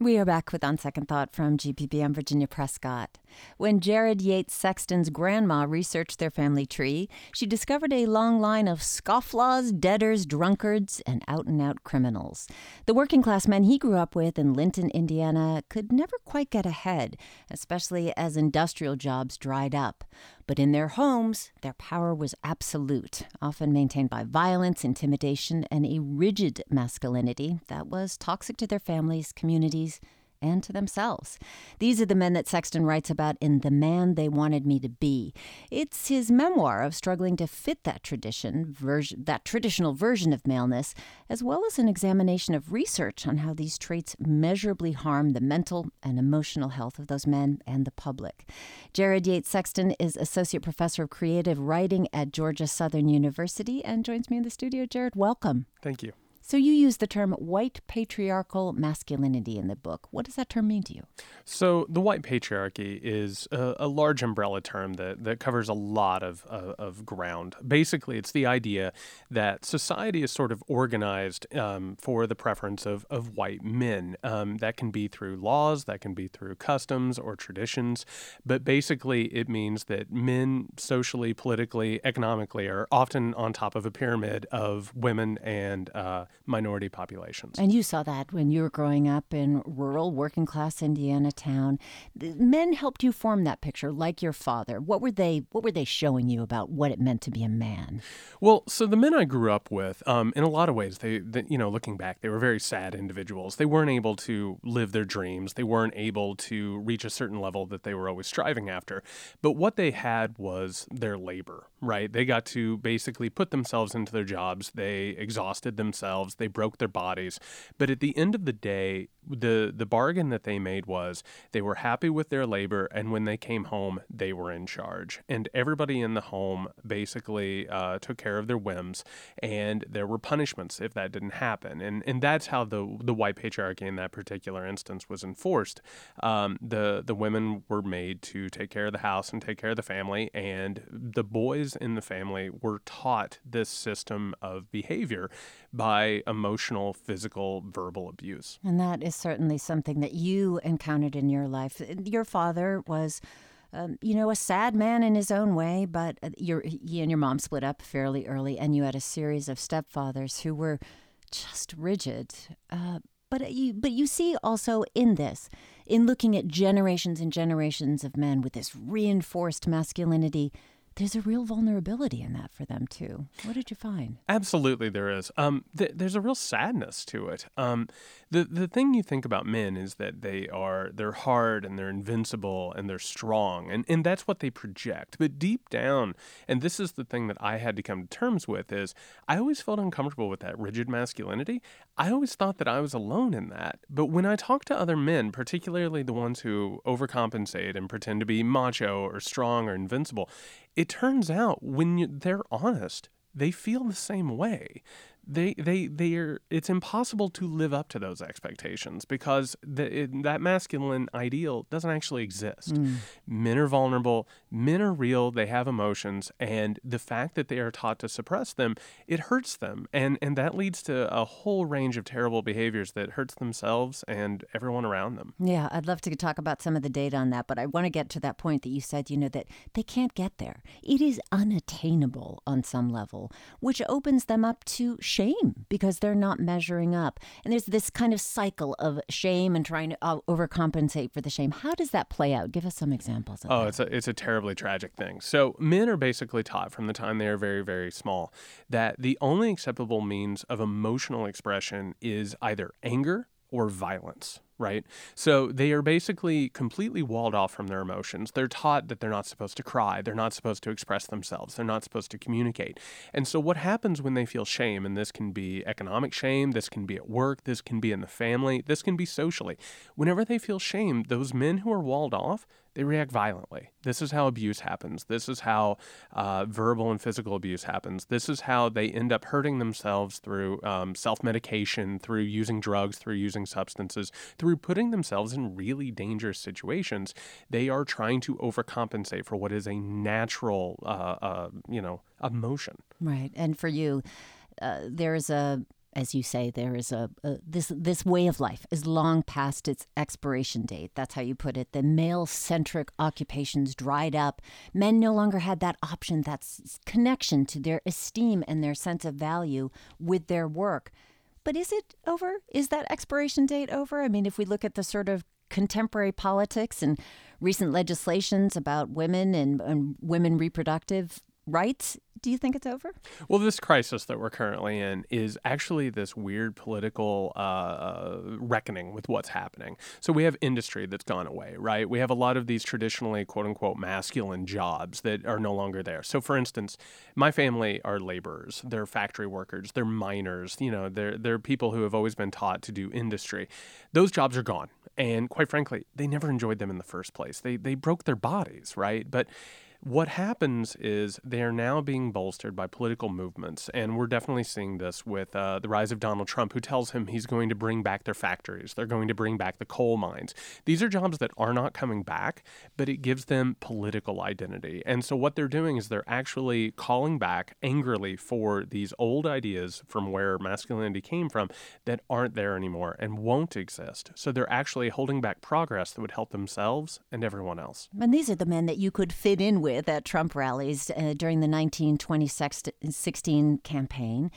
We are back with On Second Thought from GPBM Virginia Prescott. When Jared Yates Sexton's grandma researched their family tree, she discovered a long line of scofflaws, debtors, drunkards, and out criminals. The working class men he grew up with in Linton, Indiana, could never quite get ahead, especially as industrial jobs dried up. But in their homes, their power was absolute, often maintained by violence, intimidation, and a rigid masculinity that was toxic to their families, communities, and to themselves. These are the men that Sexton writes about in The Man They Wanted Me to Be. It's his memoir of struggling to fit that traditional version of maleness, as well as an examination of research on how these traits measurably harm the mental and emotional health of those men and the public. Jared Yates Sexton is Associate Professor of Creative Writing at Georgia Southern University and joins me in the studio. Jared, welcome. Thank you. So you use the term white patriarchal masculinity in the book. What does that term mean to you? So the white patriarchy is a large umbrella term that covers a lot of ground. Basically, it's the idea that society is sort of organized for the preference of white men. That can be through laws, that can be through customs or traditions. But basically, it means that men socially, politically, economically are often on top of a pyramid of women and minority populations. And you saw that when you were growing up in rural working-class Indiana town. Men helped you form that picture, like your father. What were they showing you about what it meant to be a man? Well, so the men I grew up with, in a lot of ways, they looking back, they were very sad individuals. They weren't able to live their dreams. They weren't able to reach a certain level that they were always striving after. But what they had was their labor, right? They got to basically put themselves into their jobs. They exhausted themselves. They broke their bodies. But at the end of the day, the bargain that they made was they were happy with their labor, and when they came home, they were in charge. And everybody in the home basically took care of their whims, and there were punishments if that didn't happen. And that's how the white patriarchy in that particular instance was enforced. The women were made to take care of the house and take care of the family, and the boys in the family were taught this system of behavior by emotional, physical, verbal abuse. And that is certainly something that you encountered in your life. Your father was a sad man in his own way, but he and your mom split up fairly early, and you had a series of stepfathers who were just rigid. But you see also in this, in looking at generations and generations of men with this reinforced masculinity, there's a real vulnerability in that for them, too. What did you find? Absolutely, there is. There's a real sadness to it. The thing you think about men is that they're hard and they're invincible and they're strong, and that's what they project. But deep down, and this is the thing that I had to come to terms with, is I always felt uncomfortable with that rigid masculinity. I always thought that I was alone in that. But when I talk to other men, particularly the ones who overcompensate and pretend to be macho or strong or invincible, it turns out when they're honest, they feel the same way. It's impossible to live up to those expectations because that masculine ideal doesn't actually exist. Mm. Men are vulnerable. Men are real. They have emotions. And the fact that they are taught to suppress them, it hurts them. And that leads to a whole range of terrible behaviors that hurts themselves and everyone around them. Yeah, I'd love to talk about some of the data on that, but I want to get to that point that you said, that they can't get there. It is unattainable on some level, which opens them up to shame because they're not measuring up. And there's this kind of cycle of shame and trying to overcompensate for the shame. How does that play out? Give us some examples of that. It's a terribly tragic thing. So men are basically taught from the time they are very, very small that the only acceptable means of emotional expression is either anger or violence. right? So they are basically completely walled off from their emotions. They're taught that they're not supposed to cry. They're not supposed to express themselves. They're not supposed to communicate. And so what happens when they feel shame, and this can be economic shame, this can be at work, this can be in the family, this can be socially. Whenever they feel shame, those men who are walled off, they react violently. This is how abuse happens. This is how verbal and physical abuse happens. This is how they end up hurting themselves through self-medication, through using drugs, through using substances, through putting themselves in really dangerous situations. They are trying to overcompensate for what is a natural, emotion. Right. And for you, As you say, this way of life is long past its expiration date. That's how you put it. The male-centric occupations dried up. Men no longer had that option, that connection to their esteem and their sense of value with their work. But is it over? Is that expiration date over? I mean, if we look at the sort of contemporary politics and recent legislations about women and women reproductive rights, do you think it's over? Well, this crisis that we're currently in is actually this weird political reckoning with what's happening. So we have industry that's gone away, right? We have a lot of these traditionally, quote unquote, masculine jobs that are no longer there. So for instance, my family are laborers. They're factory workers. They're miners. You know, they're people who have always been taught to do industry. Those jobs are gone. And quite frankly, they never enjoyed them in the first place. They broke their bodies, right? But what happens is they are now being bolstered by political movements, and we're definitely seeing this with the rise of Donald Trump, who tells him he's going to bring back their factories. They're going to bring back the coal mines. These are jobs that are not coming back, but it gives them political identity. And so what they're doing is they're actually calling back angrily for these old ideas from where masculinity came from that aren't there anymore and won't exist. So they're actually holding back progress that would help themselves and everyone else. And these are the men that you could fit in with at Trump rallies during the 2016 campaign.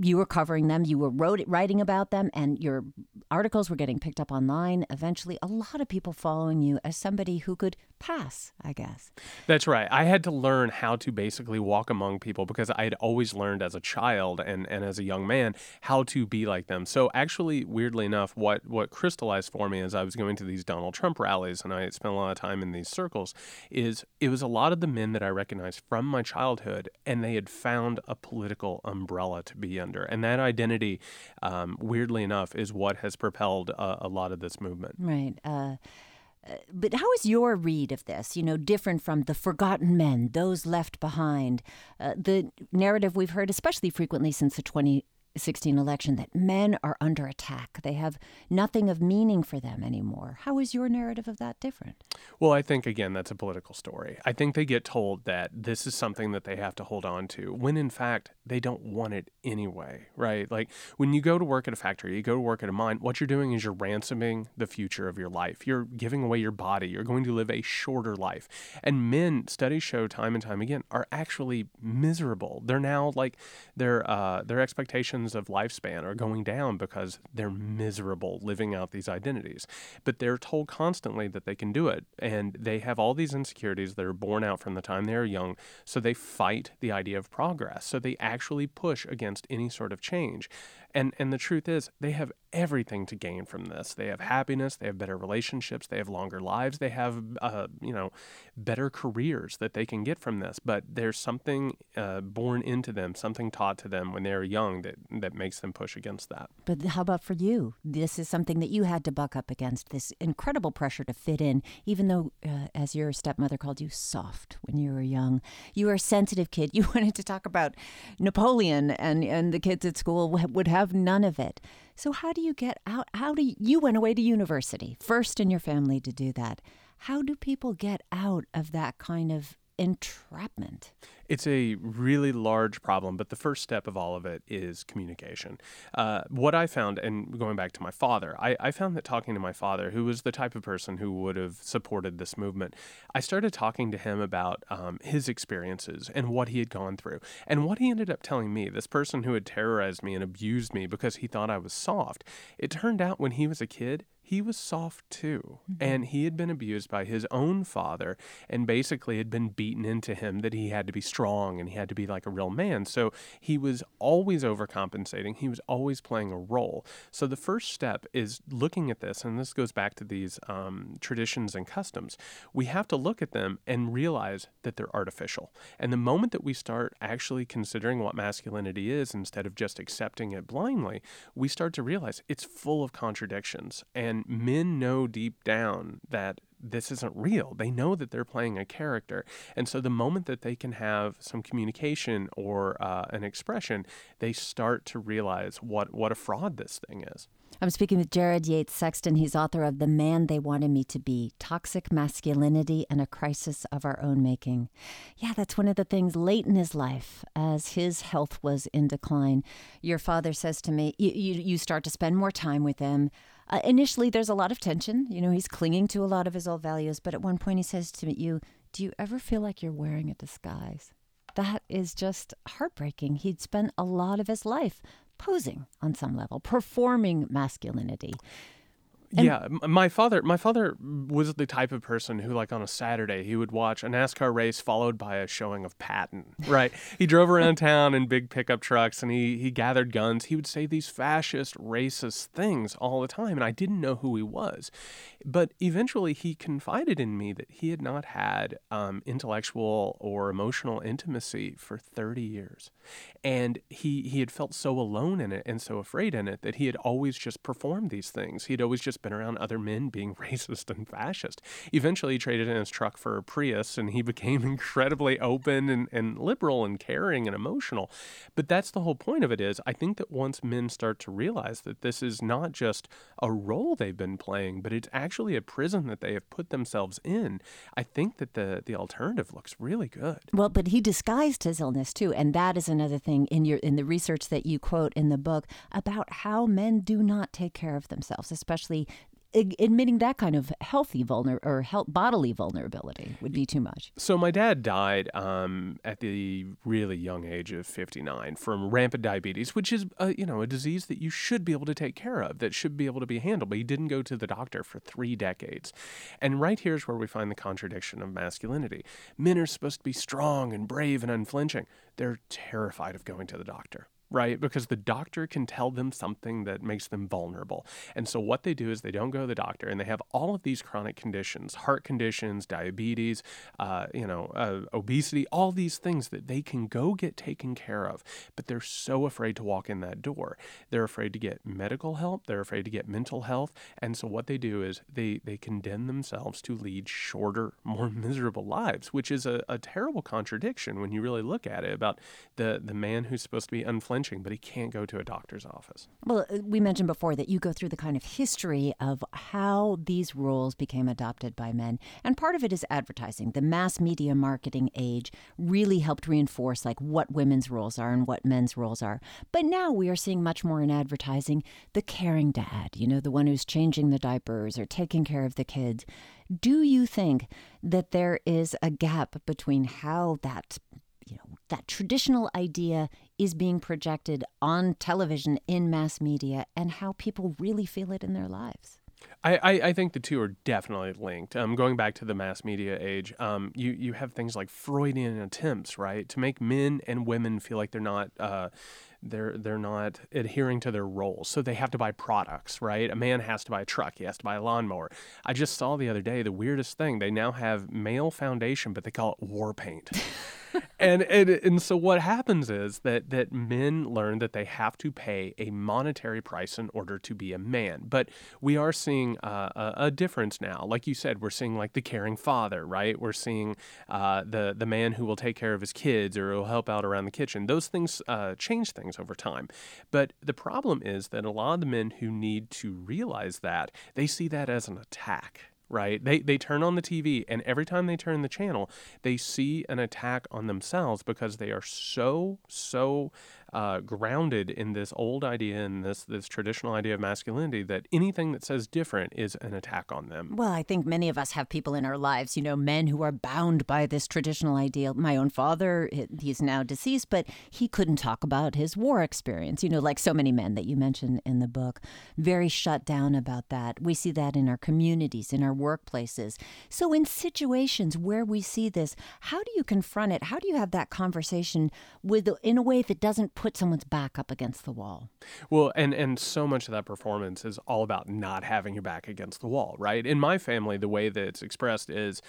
You were covering them, you were writing about them, and your articles were getting picked up online. Eventually, a lot of people following you as somebody who could pass, I guess. That's right. I had to learn how to basically walk among people because I had always learned as a child and as a young man how to be like them. So actually, weirdly enough, what crystallized for me as I was going to these Donald Trump rallies, and I spent a lot of time in these circles, is it was a lot of the men that I recognized from my childhood, and they had found a political umbrella to be under. And that identity, weirdly enough, is what has propelled a lot of this movement. Right. But how is your read of this, different from the forgotten men, those left behind, the narrative we've heard, especially frequently since the 2016 election, that men are under attack. They have nothing of meaning for them anymore. How is your narrative of that different? Well, I think, again, that's a political story. I think they get told that this is something that they have to hold on to when, in fact, they don't want it anyway, right? Like when you go to work at a factory, you go to work at a mine, what you're doing is you're ransoming the future of your life. You're giving away your body. You're going to live a shorter life. And men, studies show time and time again, are actually miserable. They're now like their expectations of lifespan are going down because they're miserable living out these identities. But they're told constantly that they can do it. And they have all these insecurities that are born out from the time they're young. So they fight the idea of progress. So they actually push against any sort of change. And the truth is, they have everything to gain from this. They have happiness, they have better relationships, they have longer lives, they have, better careers that they can get from this. But there's something born into them, something taught to them when they're young that makes them push against that. But how about for you? This is something that you had to buck up against, this incredible pressure to fit in, even though, as your stepmother called you, soft when you were young. You were a sensitive kid. You wanted to talk about Napoleon, and the kids at school would have none of it. So how do you get out? You went away to university, first in your family to do that. How do people get out of that kind of entrapment? It's a really large problem, but the first step of all of it is communication. What I found, and going back to my father, I found that talking to my father, who was the type of person who would have supported this movement, I started talking to him about his experiences and what he had gone through. And what he ended up telling me, this person who had terrorized me and abused me because he thought I was soft, it turned out when he was a kid, he was soft too, and he had been abused by his own father and basically had been beaten into him that he had to be strong. strong and he had to be like a real man. So he was always overcompensating. He was always playing a role. So the first step is looking at this, and this goes back to these traditions and customs. We have to look at them and realize that they're artificial. And the moment that we start actually considering what masculinity is instead of just accepting it blindly, we start to realize it's full of contradictions. And men know deep down that this isn't real. They know that they're playing a character. And so the moment that they can have some communication or an expression, they start to realize what a fraud this thing is. I'm speaking with Jared Yates Sexton. He's author of The Man They Wanted Me to Be, Toxic Masculinity and a Crisis of Our Own Making. Yeah, that's one of the things late in his life as his health was in decline. Your father says to me, you start to spend more time with him. Initially, there's a lot of tension. You know, he's clinging to a lot of his old values. But at one point, he says to you, do you ever feel like you're wearing a disguise? That is just heartbreaking. He'd spent a lot of his life posing on some level, performing masculinity. And yeah, my father was the type of person who, like, on a Saturday, he would watch a NASCAR race followed by a showing of Patton, right? He drove around town in big pickup trucks, and he gathered guns. He would say these fascist, racist things all the time, and I didn't know who he was. But eventually he confided in me that he had not had intellectual or emotional intimacy for 30 years. And he had felt so alone in it and so afraid in it that he had always just performed these things. He'd always just been around other men being racist and fascist. Eventually, he traded in his truck for a Prius, and he became incredibly open and liberal and caring and emotional. But that's the whole point of it is, I think that once men start to realize that this is not just a role they've been playing, but it's actually a prison that they have put themselves in, I think that the alternative looks really good. Well, but he disguised his illness, too, and that is another thing in the research that you quote in the book about how men do not take care of themselves, especially admitting that kind of healthy bodily vulnerability would be too much. So my dad died at the really young age of 59 from rampant diabetes, which is a disease that you should be able to take care of, that should be able to be handled. But he didn't go to the doctor for 3 decades. And right here is where we find the contradiction of masculinity. Men are supposed to be strong and brave and unflinching. They're terrified of going to the doctor. Right? Because the doctor can tell them something that makes them vulnerable. And so what they do is they don't go to the doctor, and they have all of these chronic conditions, heart conditions, diabetes, obesity, all these things that they can go get taken care of. But they're so afraid to walk in that door. They're afraid to get medical help. They're afraid to get mental health. And so what they do is they condemn themselves to lead shorter, more miserable lives, which is a terrible contradiction when you really look at it about the man who's supposed to be unflinching, but he can't go to a doctor's office. Well, we mentioned before that you go through the kind of history of how these roles became adopted by men. And part of it is advertising. The mass media marketing age really helped reinforce like what women's roles are and what men's roles are. But now we are seeing much more in advertising, the caring dad, you know, the one who's changing the diapers or taking care of the kids. Do you think that there is a gap between how that traditional idea is being projected on television in mass media and how people really feel it in their lives? I think the two are definitely linked. Going back to the mass media age, you have things like Freudian attempts, right, to make men and women feel like they're not adhering to their roles. So they have to buy products, right? A man has to buy a truck. He has to buy a lawnmower. I just saw the other day the weirdest thing. They now have male foundation, but they call it war paint. And so what happens is that men learn that they have to pay a monetary price in order to be a man. But we are seeing a difference now. Like you said, we're seeing like the caring father, right? We're seeing the man who will take care of his kids or will help out around the kitchen. Those things change things over time. But the problem is that a lot of the men who need to realize that, they see that as an attack. Right? They turn on the TV, and every time they turn the channel, they see an attack on themselves because they are so, so grounded in this old idea and this traditional idea of masculinity that anything that says different is an attack on them. Well, I think many of us have people in our lives, men who are bound by this traditional ideal. My own father, he's now deceased, but he couldn't talk about his war experience, like so many men that you mentioned in the book. Very shut down about that. We see that in our communities, in our workplaces. So in situations where we see this, how do you confront it? How do you have that conversation in a way that doesn't put someone's back up against the wall? Well, and so much of that performance is all about not having your back against the wall, right? In my family, the way that it's expressed is,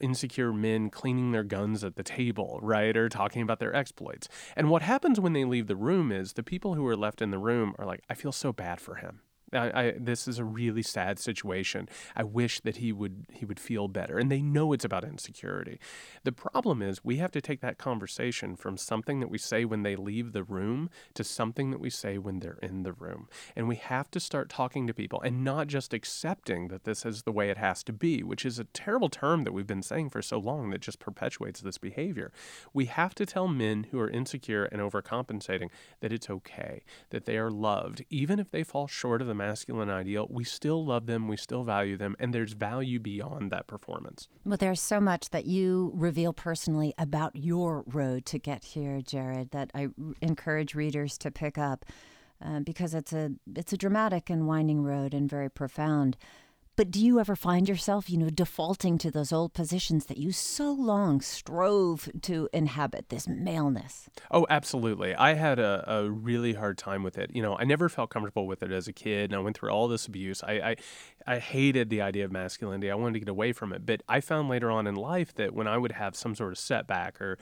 insecure men cleaning their guns at the table, right? Or talking about their exploits. And what happens when they leave the room is the people who are left in the room are like, I feel so bad for him. This is a really sad situation. I wish that he would feel better. And they know it's about insecurity. The problem is we have to take that conversation from something that we say when they leave the room to something that we say when they're in the room. And we have to start talking to people and not just accepting that this is the way it has to be, which is a terrible term that we've been saying for so long that just perpetuates this behavior. We have to tell men who are insecure and overcompensating that it's okay, that they are loved, even if they fall short of the masculine ideal. We still love them, we still value them, and there's value beyond that performance. Well, there's so much that you reveal personally about your road to get here, Jared, that I encourage readers to pick up because it's a dramatic and winding road and very profound. But do you ever find yourself, defaulting to those old positions that you so long strove to inhabit, this maleness? Oh, absolutely. I had a really hard time with it. I never felt comfortable with it as a kid, and I went through all this abuse. I hated the idea of masculinity. I wanted to get away from it. But I found later on in life that when I would have some sort of setback or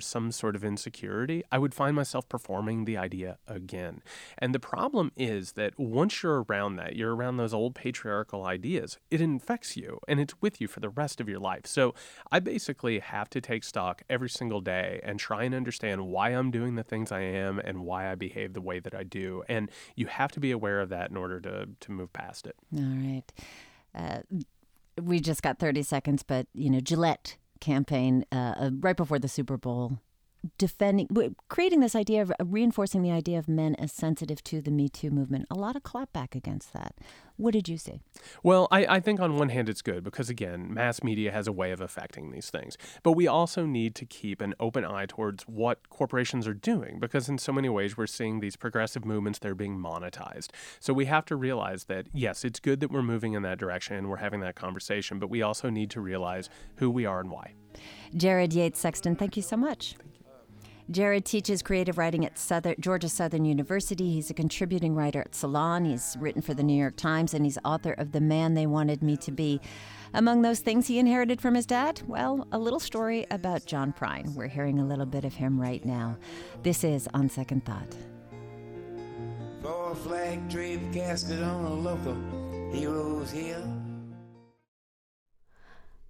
some sort of insecurity, I would find myself performing the idea again. And the problem is that once you're around that, you're around those old patriarchal ideas, it infects you and it's with you for the rest of your life. So I basically have to take stock every single day and try and understand why I'm doing the things I am and why I behave the way that I do. And you have to be aware of that in order to move past it. All right. We just got 30 seconds, but, Gillette campaign right before the Super Bowl, creating this idea of reinforcing the idea of men as sensitive to the Me Too movement. A lot of clapback against that. What did you see? Well, I think on one hand it's good because, again, mass media has a way of affecting these things. But we also need to keep an open eye towards what corporations are doing because in so many ways we're seeing these progressive movements, they're being monetized. So we have to realize that, yes, it's good that we're moving in that direction and we're having that conversation, but we also need to realize who we are and why. Jared Yates Sexton, thank you so much. Thank you. Jared teaches creative writing at Georgia Southern University. He's a contributing writer at SALON. He's written for The New York Times, and he's author of The Man They Wanted Me to Be. Among those things he inherited from his dad, well, a little story about John Prine. We're hearing a little bit of him right now. This is On Second Thought. Floor flag draped casket on a local heroes hill.